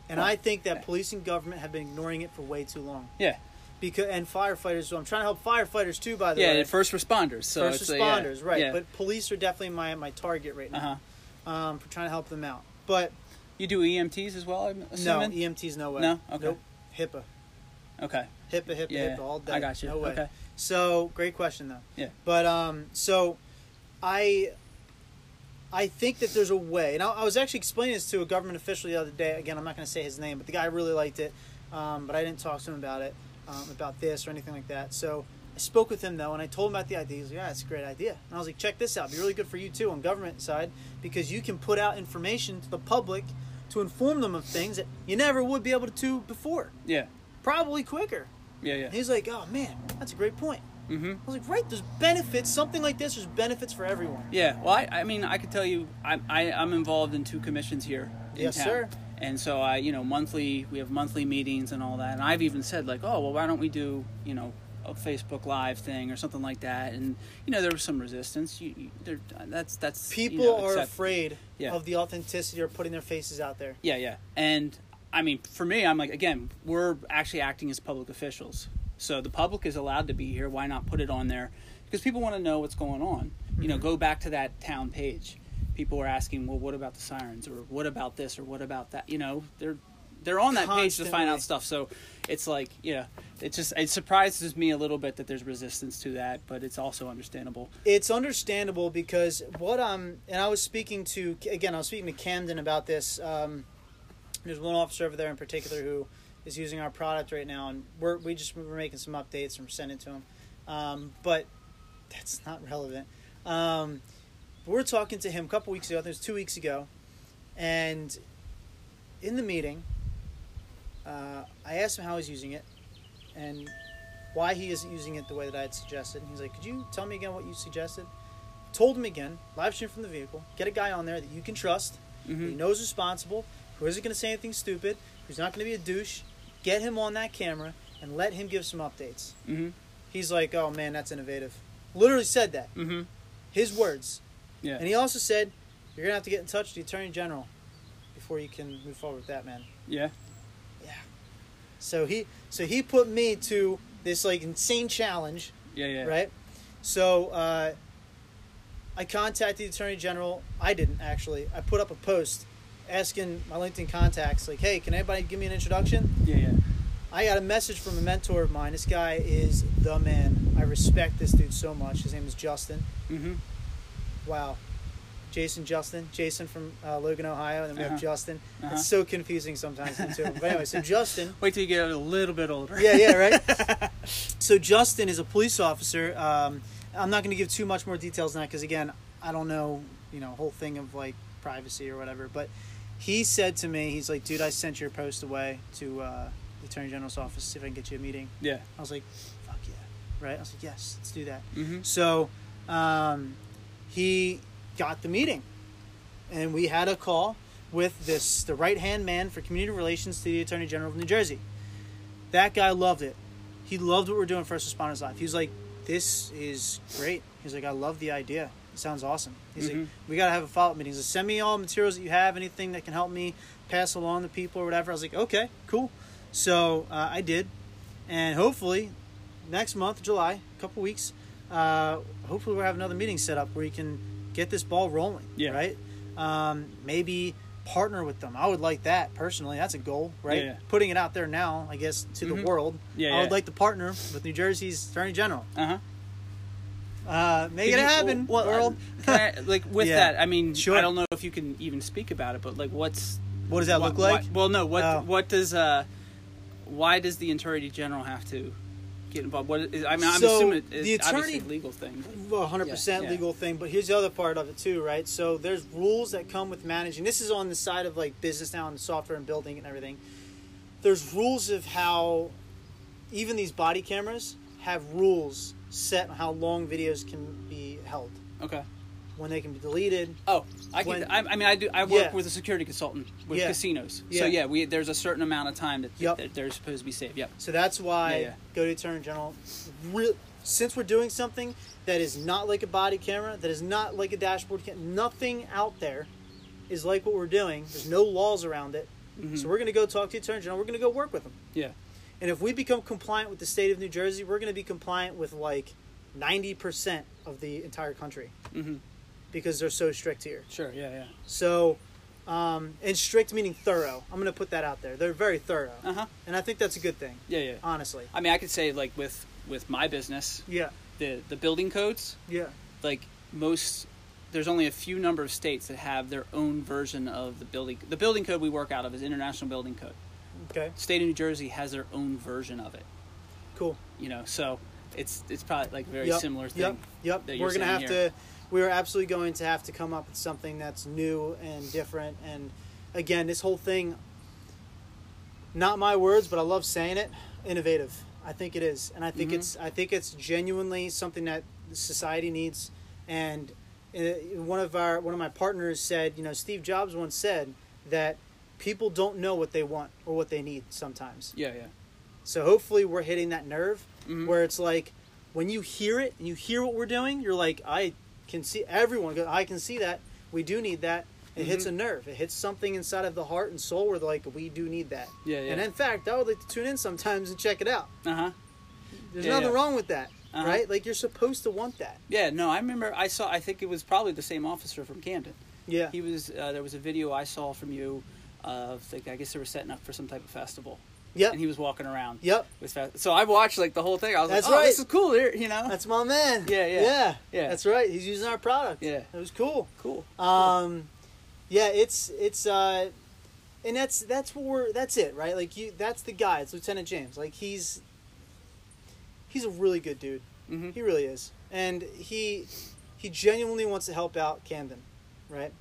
And I think that police and government have been ignoring it for way too long. Yeah. And firefighters, so I'm trying to help firefighters too, by the way. Yeah, first responders. Right. Yeah. But police are definitely my target right now for trying to help them out. But you do EMTs as well, I'm assuming? No, EMTs, no way. No? Okay. Nope. HIPAA. Okay. HIPAA, yeah. HIPAA, all day. I got you. No way. Okay. So, great question, though. Yeah. But, so, I think that there's a way. And I was actually explaining this to a government official the other day. Again, I'm not going to say his name, but the guy really liked it. But I didn't talk to him about it, about this or anything like that. So, I spoke with him, though, and I told him about the idea. He was like, yeah, it's a great idea. And I was like, check this out. It'd be really good for you, too, on government side, because you can put out information to the public to inform them of things that you never would be able to do before. Yeah. Probably quicker. Yeah, yeah. He's like, oh, man, that's a great point. Mm-hmm. I was like, right, there's benefits. Something like this, there's benefits for everyone. Yeah, well, I mean, I could tell you, I'm involved in two commissions here in town. Yes, sir. And so, we have monthly meetings and all that. And I've even said, like, oh, well, why don't we do, a Facebook Live thing or something like that, and there was some resistance. That's people are afraid of the authenticity or putting their faces out there. Yeah, yeah. And I mean, for me, I'm like, again, we're actually acting as public officials, so the public is allowed to be here. Why not put it on there? Because people want to know what's going on. Mm-hmm. Go back to that town page. People are asking, well, what about the sirens, or what about this, or what about that? They're on that constantly. Page to find out stuff. So it's like, it surprises me a little bit that there's resistance to that, but it's also understandable. It's understandable because I was speaking to Camden about this. There's one officer over there in particular who is using our product right now, and we're making some updates and we're sending it to him. But that's not relevant. But we're talking to him a couple weeks ago, I think it was 2 weeks ago, and in the meeting, I asked him how he's using it and why he isn't using it the way that I had suggested. And he's like, could you tell me again what you suggested? Told him again, live stream from the vehicle, get a guy on there that you can trust, mm-hmm. who you know is responsible, who isn't going to say anything stupid, who's not going to be a douche. Get him on that camera and let him give some updates. Mm-hmm. He's like, oh man, that's innovative. Literally said that. Mm-hmm. His words. Yeah. And he also said, you're going to have to get in touch with the Attorney General before you can move forward with that, man. Yeah. Yeah. So he put me to this like insane challenge. Yeah, yeah. Right? So I contacted the Attorney General. I didn't actually. I put up a post asking my LinkedIn contacts, like, hey, can anybody give me an introduction? Yeah, yeah. I got a message from a mentor of mine. This guy is the man. I respect this dude so much. His name is Justin. Mm-hmm. Wow. Jason from Logan, Ohio, and then we have Justin. Uh-huh. It's so confusing sometimes too. But anyway, so Justin. Wait till you get a little bit older. Yeah, yeah, right. So Justin is a police officer. I'm not going to give too much more details on that because again, I don't know, whole thing of like privacy or whatever. But he said to me, he's like, dude, I sent your post away to the Attorney General's office to see if I can get you a meeting. Yeah. I was like, fuck yeah, right? I was like, yes, let's do that. Mm-hmm. So he got the meeting. and we had a call with the right-hand man for community relations to the Attorney General of New Jersey. That guy loved it. He loved what we're doing First Responders Live. He was like, this is great. He's like, I love the idea. It sounds awesome. He's like, we got to have a follow-up meeting. He's like, send me all the materials that you have, anything that can help me pass along to people or whatever. I was like, okay, cool. So I did. And hopefully next month, July, a couple weeks, hopefully we'll have another meeting set up where you can get this ball rolling, right? Maybe partner with them. I would like that personally. That's a goal, right? Putting it out there now, I guess, to the world. I would like to partner with New Jersey's Attorney General. Make it happen, world. That, I mean, I don't know if you can even speak about it, but like, what does that look like? What does why does the Attorney General have to get involved? What is, I mean, I'm assuming it's obviously a legal thing. 100% legal thing, but here's the other part of it too, right? So there's rules that come with managing. This is on the side of like business now and software and building and everything. There's rules of how even these body cameras have rules set on how long videos can be held. Okay. When they can be deleted. I work with a security consultant with casinos. So we there's a certain amount of time that, that they're supposed to be saved. So that's why go to Attorney General. Since we're doing something that is not like a body camera, that is not like a dashboard camera, nothing out there is like what we're doing. There's no laws around it. So we're going to go talk to Attorney General. We're going to go work with them. And if we become compliant with the state of New Jersey, we're going to be compliant with like 90% of the entire country. Because they're so strict here. So, and strict meaning thorough. I'm going to put that out there. They're very thorough. And I think that's a good thing. Honestly. I mean, I could say, like, with my business, the building codes, like, most, there's only a few number of states that have their own version of the building. The building code we work out of is International Building Code. State of New Jersey has their own version of it. You know, so it's probably, like, a very similar thing. That you're saying here. We are absolutely going to have to come up with something that's new and different. And again, this whole thing, not my words, but I love saying it, innovative. I think it is. And I think it's genuinely something that society needs. And one of my partners said, you know, Steve Jobs once said that people don't know what they want or what they need sometimes. So hopefully we're hitting that nerve where it's like, when you hear it and you hear what we're doing, you're like, I can see that. We do need that. It hits a nerve. It hits something inside of the heart and soul where they're like, we do need that. And in fact, I would like to tune in sometimes and check it out. There's nothing wrong with that, right? Like, you're supposed to want that. I remember I think it was probably the same officer from Camden. He was, there was a video I saw from you of, like, I guess they were setting up for some type of festival. And he was walking around. So I watched, like, the whole thing. I was like, this is cool, you know? That's my man. That's right. He's using our product. It was cool. And that's it, right? Like, that's the guy. It's Lieutenant James. Like, he's a really good dude. He really is. And he genuinely wants to help out Camden, right?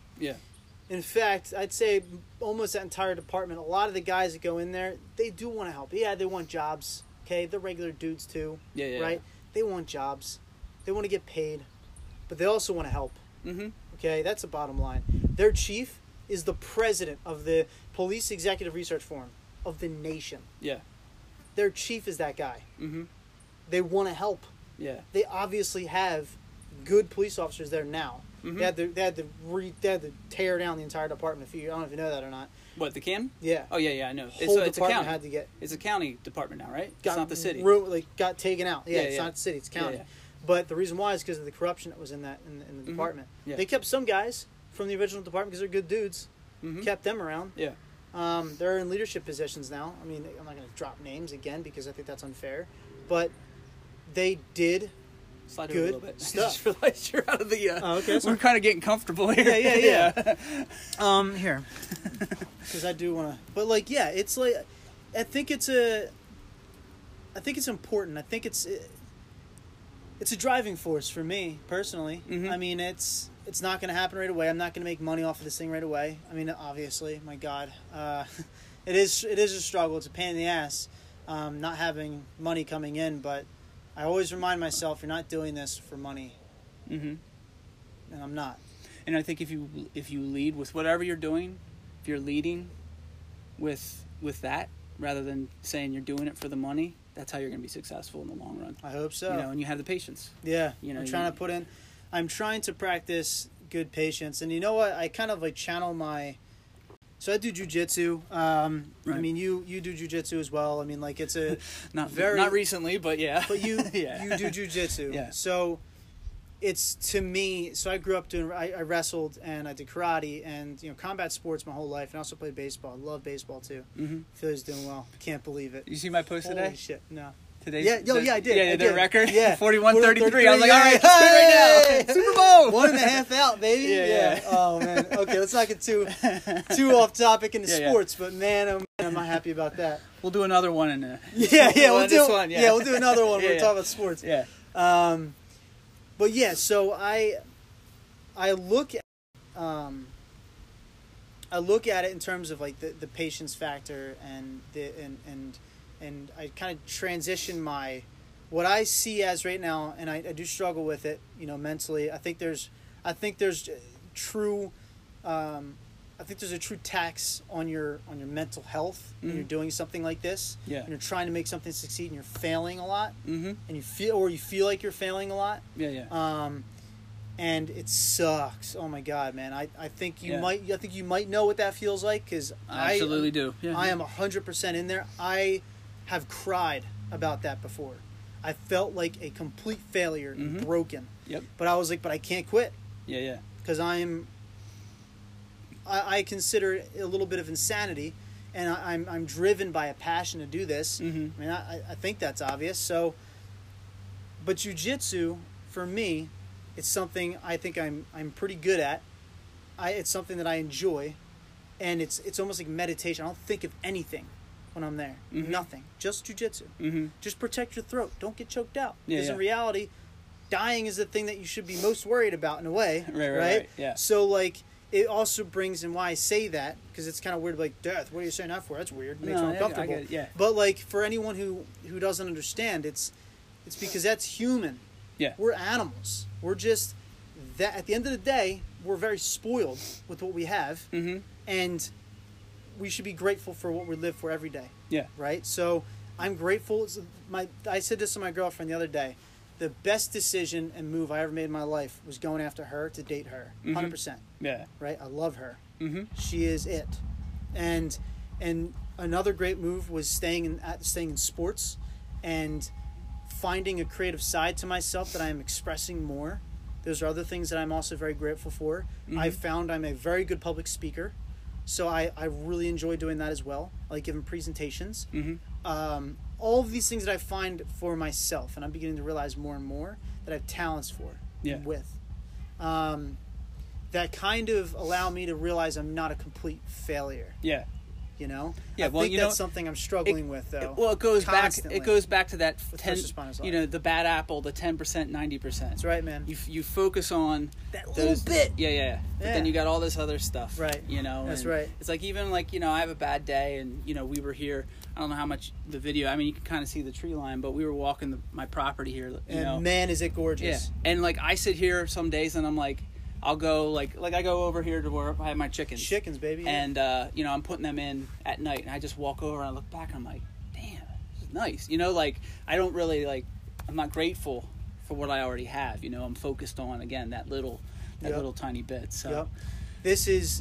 In fact, I'd say almost that entire department, a lot of the guys that go in there, they do want to help. They want jobs. They're regular dudes too. They want jobs. They want to get paid. But they also want to help. That's the bottom line. Their chief is the president of the Police Executive Research Forum of the nation. Their chief is that guy. They want to help. They obviously have good police officers there now. They had to tear down the entire department. I don't know if you know that or not. What, the Camden? I know. It's a county. It's a county department now, right? It's not the city. Got taken out. Not the city. It's county. But the reason why is because of the corruption that was in the department. They kept some guys from the original department because they're good dudes. Kept them around. They're in leadership positions now. I mean, I'm not going to drop names again because I think that's unfair. But they did... Slide good a little bit. Stuff. I just realized you're out of the... okay. We're kind of getting comfortable here. Here. Because I do want to... But, like, it's like... I think it's important. I think it's a driving force for me, personally. I mean, it's not going to happen right away. I'm not going to make money off of this thing right away. I mean, obviously. My God. It is a struggle. It's a pain in the ass. Not having money coming in, but... I always remind myself, you're not doing this for money. And I'm not. And I think if you lead with whatever you're doing, if you're leading with that rather than saying you're doing it for the money, that's how you're going to be successful in the long run. I hope so. You know, and you have the patience. Yeah. You know, I'm trying to practice good patience. And you know what? I kind of like channel my, so I do jujitsu. Right. I mean, you do jujitsu as well. I mean, like it's a not recently, but yeah. But you you do jujitsu. Yeah. So it's to me, so I grew up doing, I wrestled and I did karate and, you know, combat sports my whole life. And I also played baseball. I love baseball too. Mm-hmm. Philly's doing well. Can't believe it. You see my post today? Holy shit. No. Today's, I did. Yeah, the record? Yeah. 41-33. I was like, all right, hey! Right now. Super Bowl. 1.5 out, baby. Yeah. Oh, man. Okay, let's not get too off topic into sports, but man, I'm not happy about that. We'll do another one in a... we'll do another one. We're talking about sports. Yeah. But yeah, so I look at, it in terms of like the patience factor and and I kind of transition my, what I see as right now, and I do struggle with it, you know, mentally. I think there's a true tax on your mental health when you're doing something like this. Yeah. And you're trying to make something succeed and you're failing a lot. Mm-hmm. And you feel like you're failing a lot. Yeah. And it sucks. Oh my God, man. I think you might know what that feels like, because I absolutely do. Yeah. I am 100% in there. I have cried about that before. I felt like a complete failure and broken. Yep. But I was like, but I can't quit. Yeah. Because I consider it a little bit of insanity, and I'm driven by a passion to do this. Mm-hmm. I mean, I think that's obvious. So, but jiu-jitsu for me, it's something I think I'm pretty good at. It's something that I enjoy, and it's almost like meditation. I don't think of anything when I'm there. Mm-hmm. Nothing. Just jiu-jitsu. Mm-hmm. Just protect your throat. Don't get choked out. Because in reality, dying is the thing that you should be most worried about in a way. Right? Yeah. So like, it also brings in why I say that, because it's kind of weird, like, death, what are you saying that for? That's weird. It makes me uncomfortable. I get it. But like, for anyone who doesn't understand, it's because that's human. Yeah. We're animals. We're just that. At the end of the day, we're very spoiled with what we have, and we should be grateful for what we live for every day. Yeah. Right. So I'm grateful. I said this to my girlfriend the other day. The best decision and move I ever made in my life was going after her to date her. 100%. Yeah. Right? I love her. Mm-hmm. She is it. And another great move was staying in sports and finding a creative side to myself that I am expressing more. Those are other things that I'm also very grateful for. Mm-hmm. I found I'm a very good public speaker, so I really enjoy doing that as well. I like giving presentations. Mm-hmm. All of these things that I find for myself, and I'm beginning to realize more and more that I have talents for and with. That kind of allow me to realize I'm not a complete failure. Yeah. You know? Yeah, I think that's something I'm struggling with, though. It goes constantly. It goes back to that 10, you know, the bad apple, the 10%, 90%. That's right, man. You focus on that little bit. Yeah. But then you got all this other stuff. Right. You know? That's right. It's like, even like, you know, I have a bad day, and, you know, we were here. I don't know how much the video, I mean, you can kind of see the tree line, but we were walking my property here. You know? Man, is it gorgeous. Yeah. And like, I sit here some days and I'm like, I'll go I go over here to where I have my chickens. Chickens, baby. And, you know, I'm putting them in at night, and I just walk over and I look back and I'm like, damn, this is nice. You know, like, I don't really, like, I'm not grateful for what I already have. You know, I'm focused on, again, that little tiny bit. So this is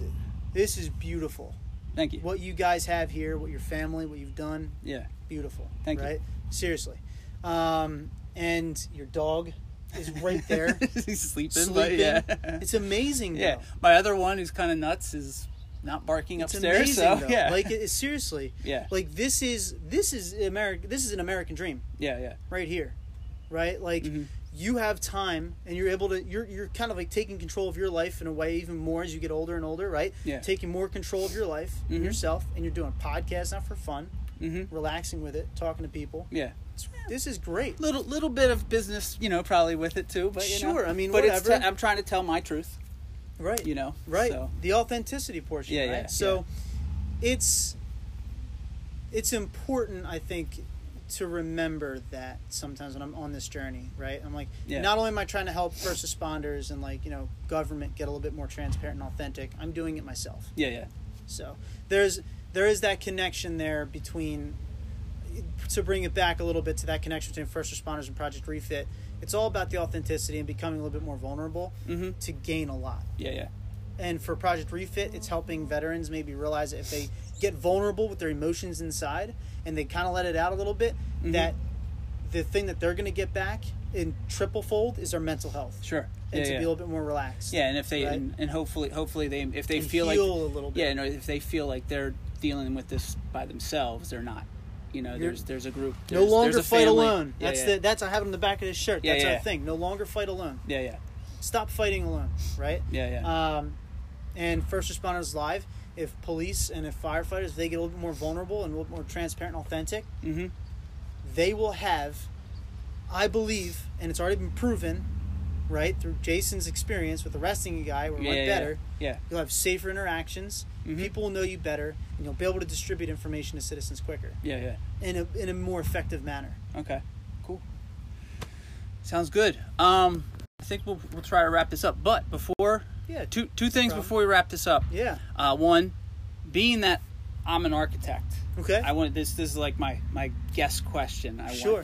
beautiful. Thank you. What you guys have here, what your family, what you've done. Yeah. Beautiful. Thank you. Seriously. And your dog is right there. He's sleeping. But it's amazing, though. Yeah. My other one, who's kind of nuts, is not barking upstairs. It's amazing, though. Yeah. Like, seriously. Yeah. Like, this is America. This is an American dream. Yeah. Right here. Right? Like, you have time, and you're able to, you're kind of like taking control of your life in a way, even more as you get older and older, right? Yeah. Taking more control of your life and yourself, and you're doing podcasts, not for fun, relaxing with it, talking to people. Yeah. This is great. Little bit of business, you know, probably with it too, but sure, I mean, whatever. But I'm trying to tell my truth. Right. You know. Right. So. The authenticity portion, right? Yeah, so it's important, I think, to remember that sometimes when I'm on this journey, right? I'm like, not only am I trying to help first responders and, like, you know, government get a little bit more transparent and authentic, I'm doing it myself. Yeah, yeah. So there is that connection there between, to bring it back a little bit to that connection between first responders and Project Refit, it's all about the authenticity and becoming a little bit more vulnerable to gain a lot. Yeah, yeah. And for Project Refit, it's helping veterans maybe realize that if they get vulnerable with their emotions inside and they kind of let it out a little bit, that the thing that they're going to get back in triple fold is their mental health. Sure. And to be a little bit more relaxed. Yeah, and if they, right? and hopefully they, if they feel like, a little bit. Yeah, and if they feel like they're dealing with this by themselves, they're not. You know, there's a group. No longer fight alone. Yeah, that's I have it on the back of this shirt. That's our thing. No longer fight alone. Yeah, yeah. Stop fighting alone, right? Yeah, yeah. And First Responders Live, if police and if firefighters, if they get a little bit more vulnerable and a little more transparent and authentic, they will have, I believe, and it's already been proven, right, through Jason's experience with arresting a guy, you'll have safer interactions, people will know you better, and you'll be able to distribute information to citizens quicker. Yeah, yeah. In a more effective manner. Okay, cool. Sounds good. I think we'll try to wrap this up, but before... Yeah, two things before we wrap this up. Yeah. One, being that I'm an architect. Okay. I want this is like my guest question. Sure.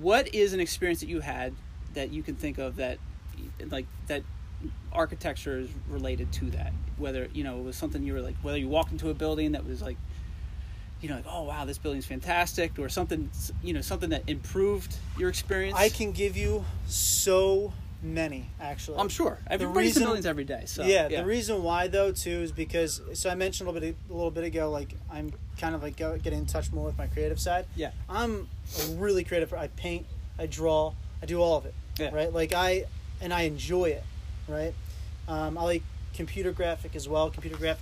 What is an experience that you had that you can think of that, like, that architecture is related to that? Whether, you know, it was something you were like, whether you walked into a building that was like, you know, like, oh wow, this building's fantastic, or something, you know, something that improved your experience. I can give you so many, actually. I'm sure. Everybody's in buildings every day. So yeah, the reason why, though, too, is because, so I mentioned a little bit ago, like, I'm kind of like getting in touch more with my creative side. Yeah. I'm a really creative. I paint, I draw, I do all of it. Yeah. Right? Like, I enjoy it. Right? I like computer graphic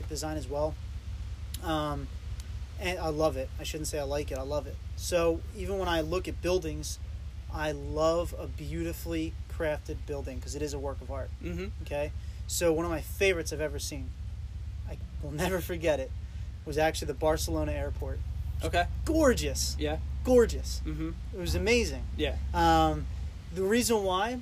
design as well. And I love it. I shouldn't say I like it. I love it. So even when I look at buildings, I love a beautifully crafted building because it is a work of art. Okay, so one of my favorites I've ever seen, I will never forget it, was actually the Barcelona airport. Okay. Gorgeous. Yeah. Gorgeous. It was amazing. Yeah. The reason why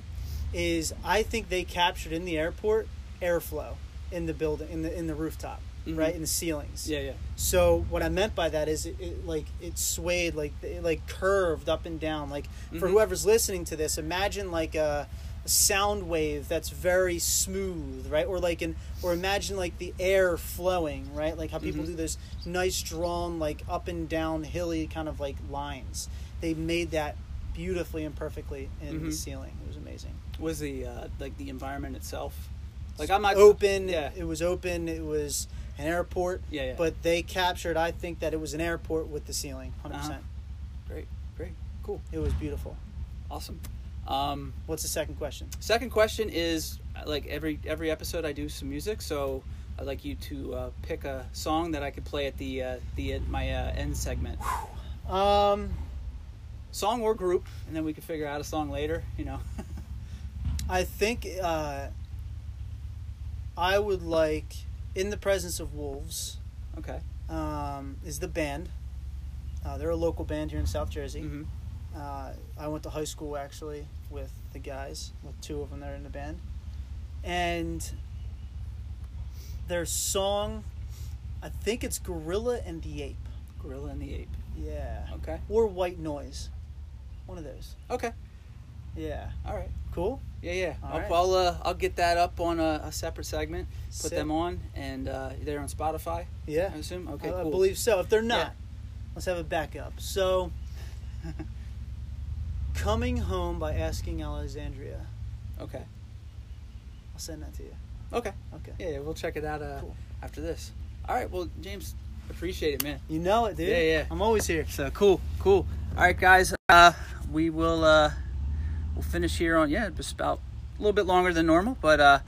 is I think they captured in the airport airflow in the building, in the rooftop, right, in the ceilings. Yeah, yeah. So what I meant by that is it swayed, like curved up and down. Like, for whoever's listening to this, imagine like a sound wave that's very smooth, right? Or imagine like the air flowing, right? Like how people do those nice drawn, like, up and down hilly kind of like lines. They made that beautifully and perfectly in the ceiling. It was amazing. Was the the environment itself? Like, I'm not open. Yeah. It was open. It was an airport, but they captured, I think, that it was an airport with the ceiling, 100%. Great, cool. It was beautiful. Awesome. What's the second question? Second question is, like, every episode I do some music, so I'd like you to pick a song that I could play at my end segment. Song or group, and then we can figure out a song later, you know. I think I would like... In the Presence of Wolves, okay, is the band. They're a local band here in South Jersey. I went to high school, actually, with the guys, with two of them that are in the band. And their song, I think it's Gorilla and the Ape. Gorilla and the Ape. Yeah. Okay. Or White Noise. One of those. Okay. Yeah. All right. Cool. Yeah, yeah. I'll get that up on a separate segment. Put them on, and they're on Spotify. Yeah, I assume. Okay, cool. I believe so. If they're not, let's have a backup. So, Coming Home by Asking Alexandria. Okay. I'll send that to you. Okay. Okay. Yeah, we'll check it out after this. All right. Well, James, appreciate it, man. You know it, dude. Yeah, yeah. I'm always here. So cool. All right, guys. We will. We'll finish here on, just about a little bit longer than normal, but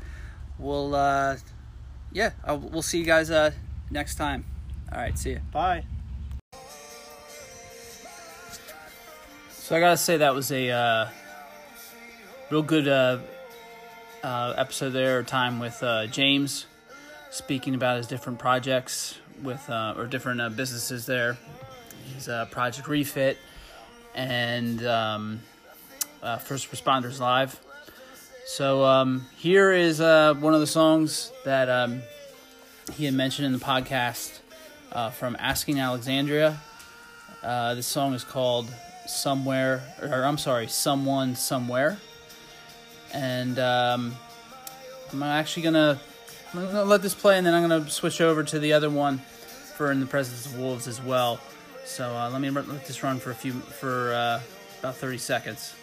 we'll, we'll see you guys next time. All right, see you. Bye. So I got to say that was a real good episode there, or time with James, speaking about his different projects with, or different businesses there. His Project Refit and First Responders Live. So here is one of the songs that he had mentioned in the podcast from Asking Alexandria. This song is called Someone Somewhere. And I'm actually gonna let this play, and then I'm gonna switch over to the other one for In the Presence of Wolves as well. So let this run for about 30 seconds.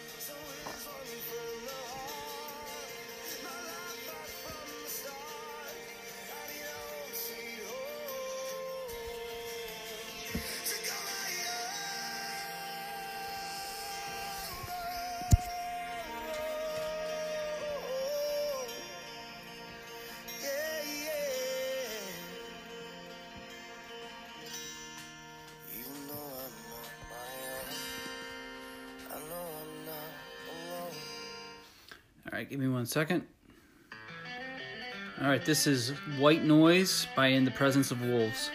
Alright, give me one second. Alright, this is White Noise by In the Presence of Wolves.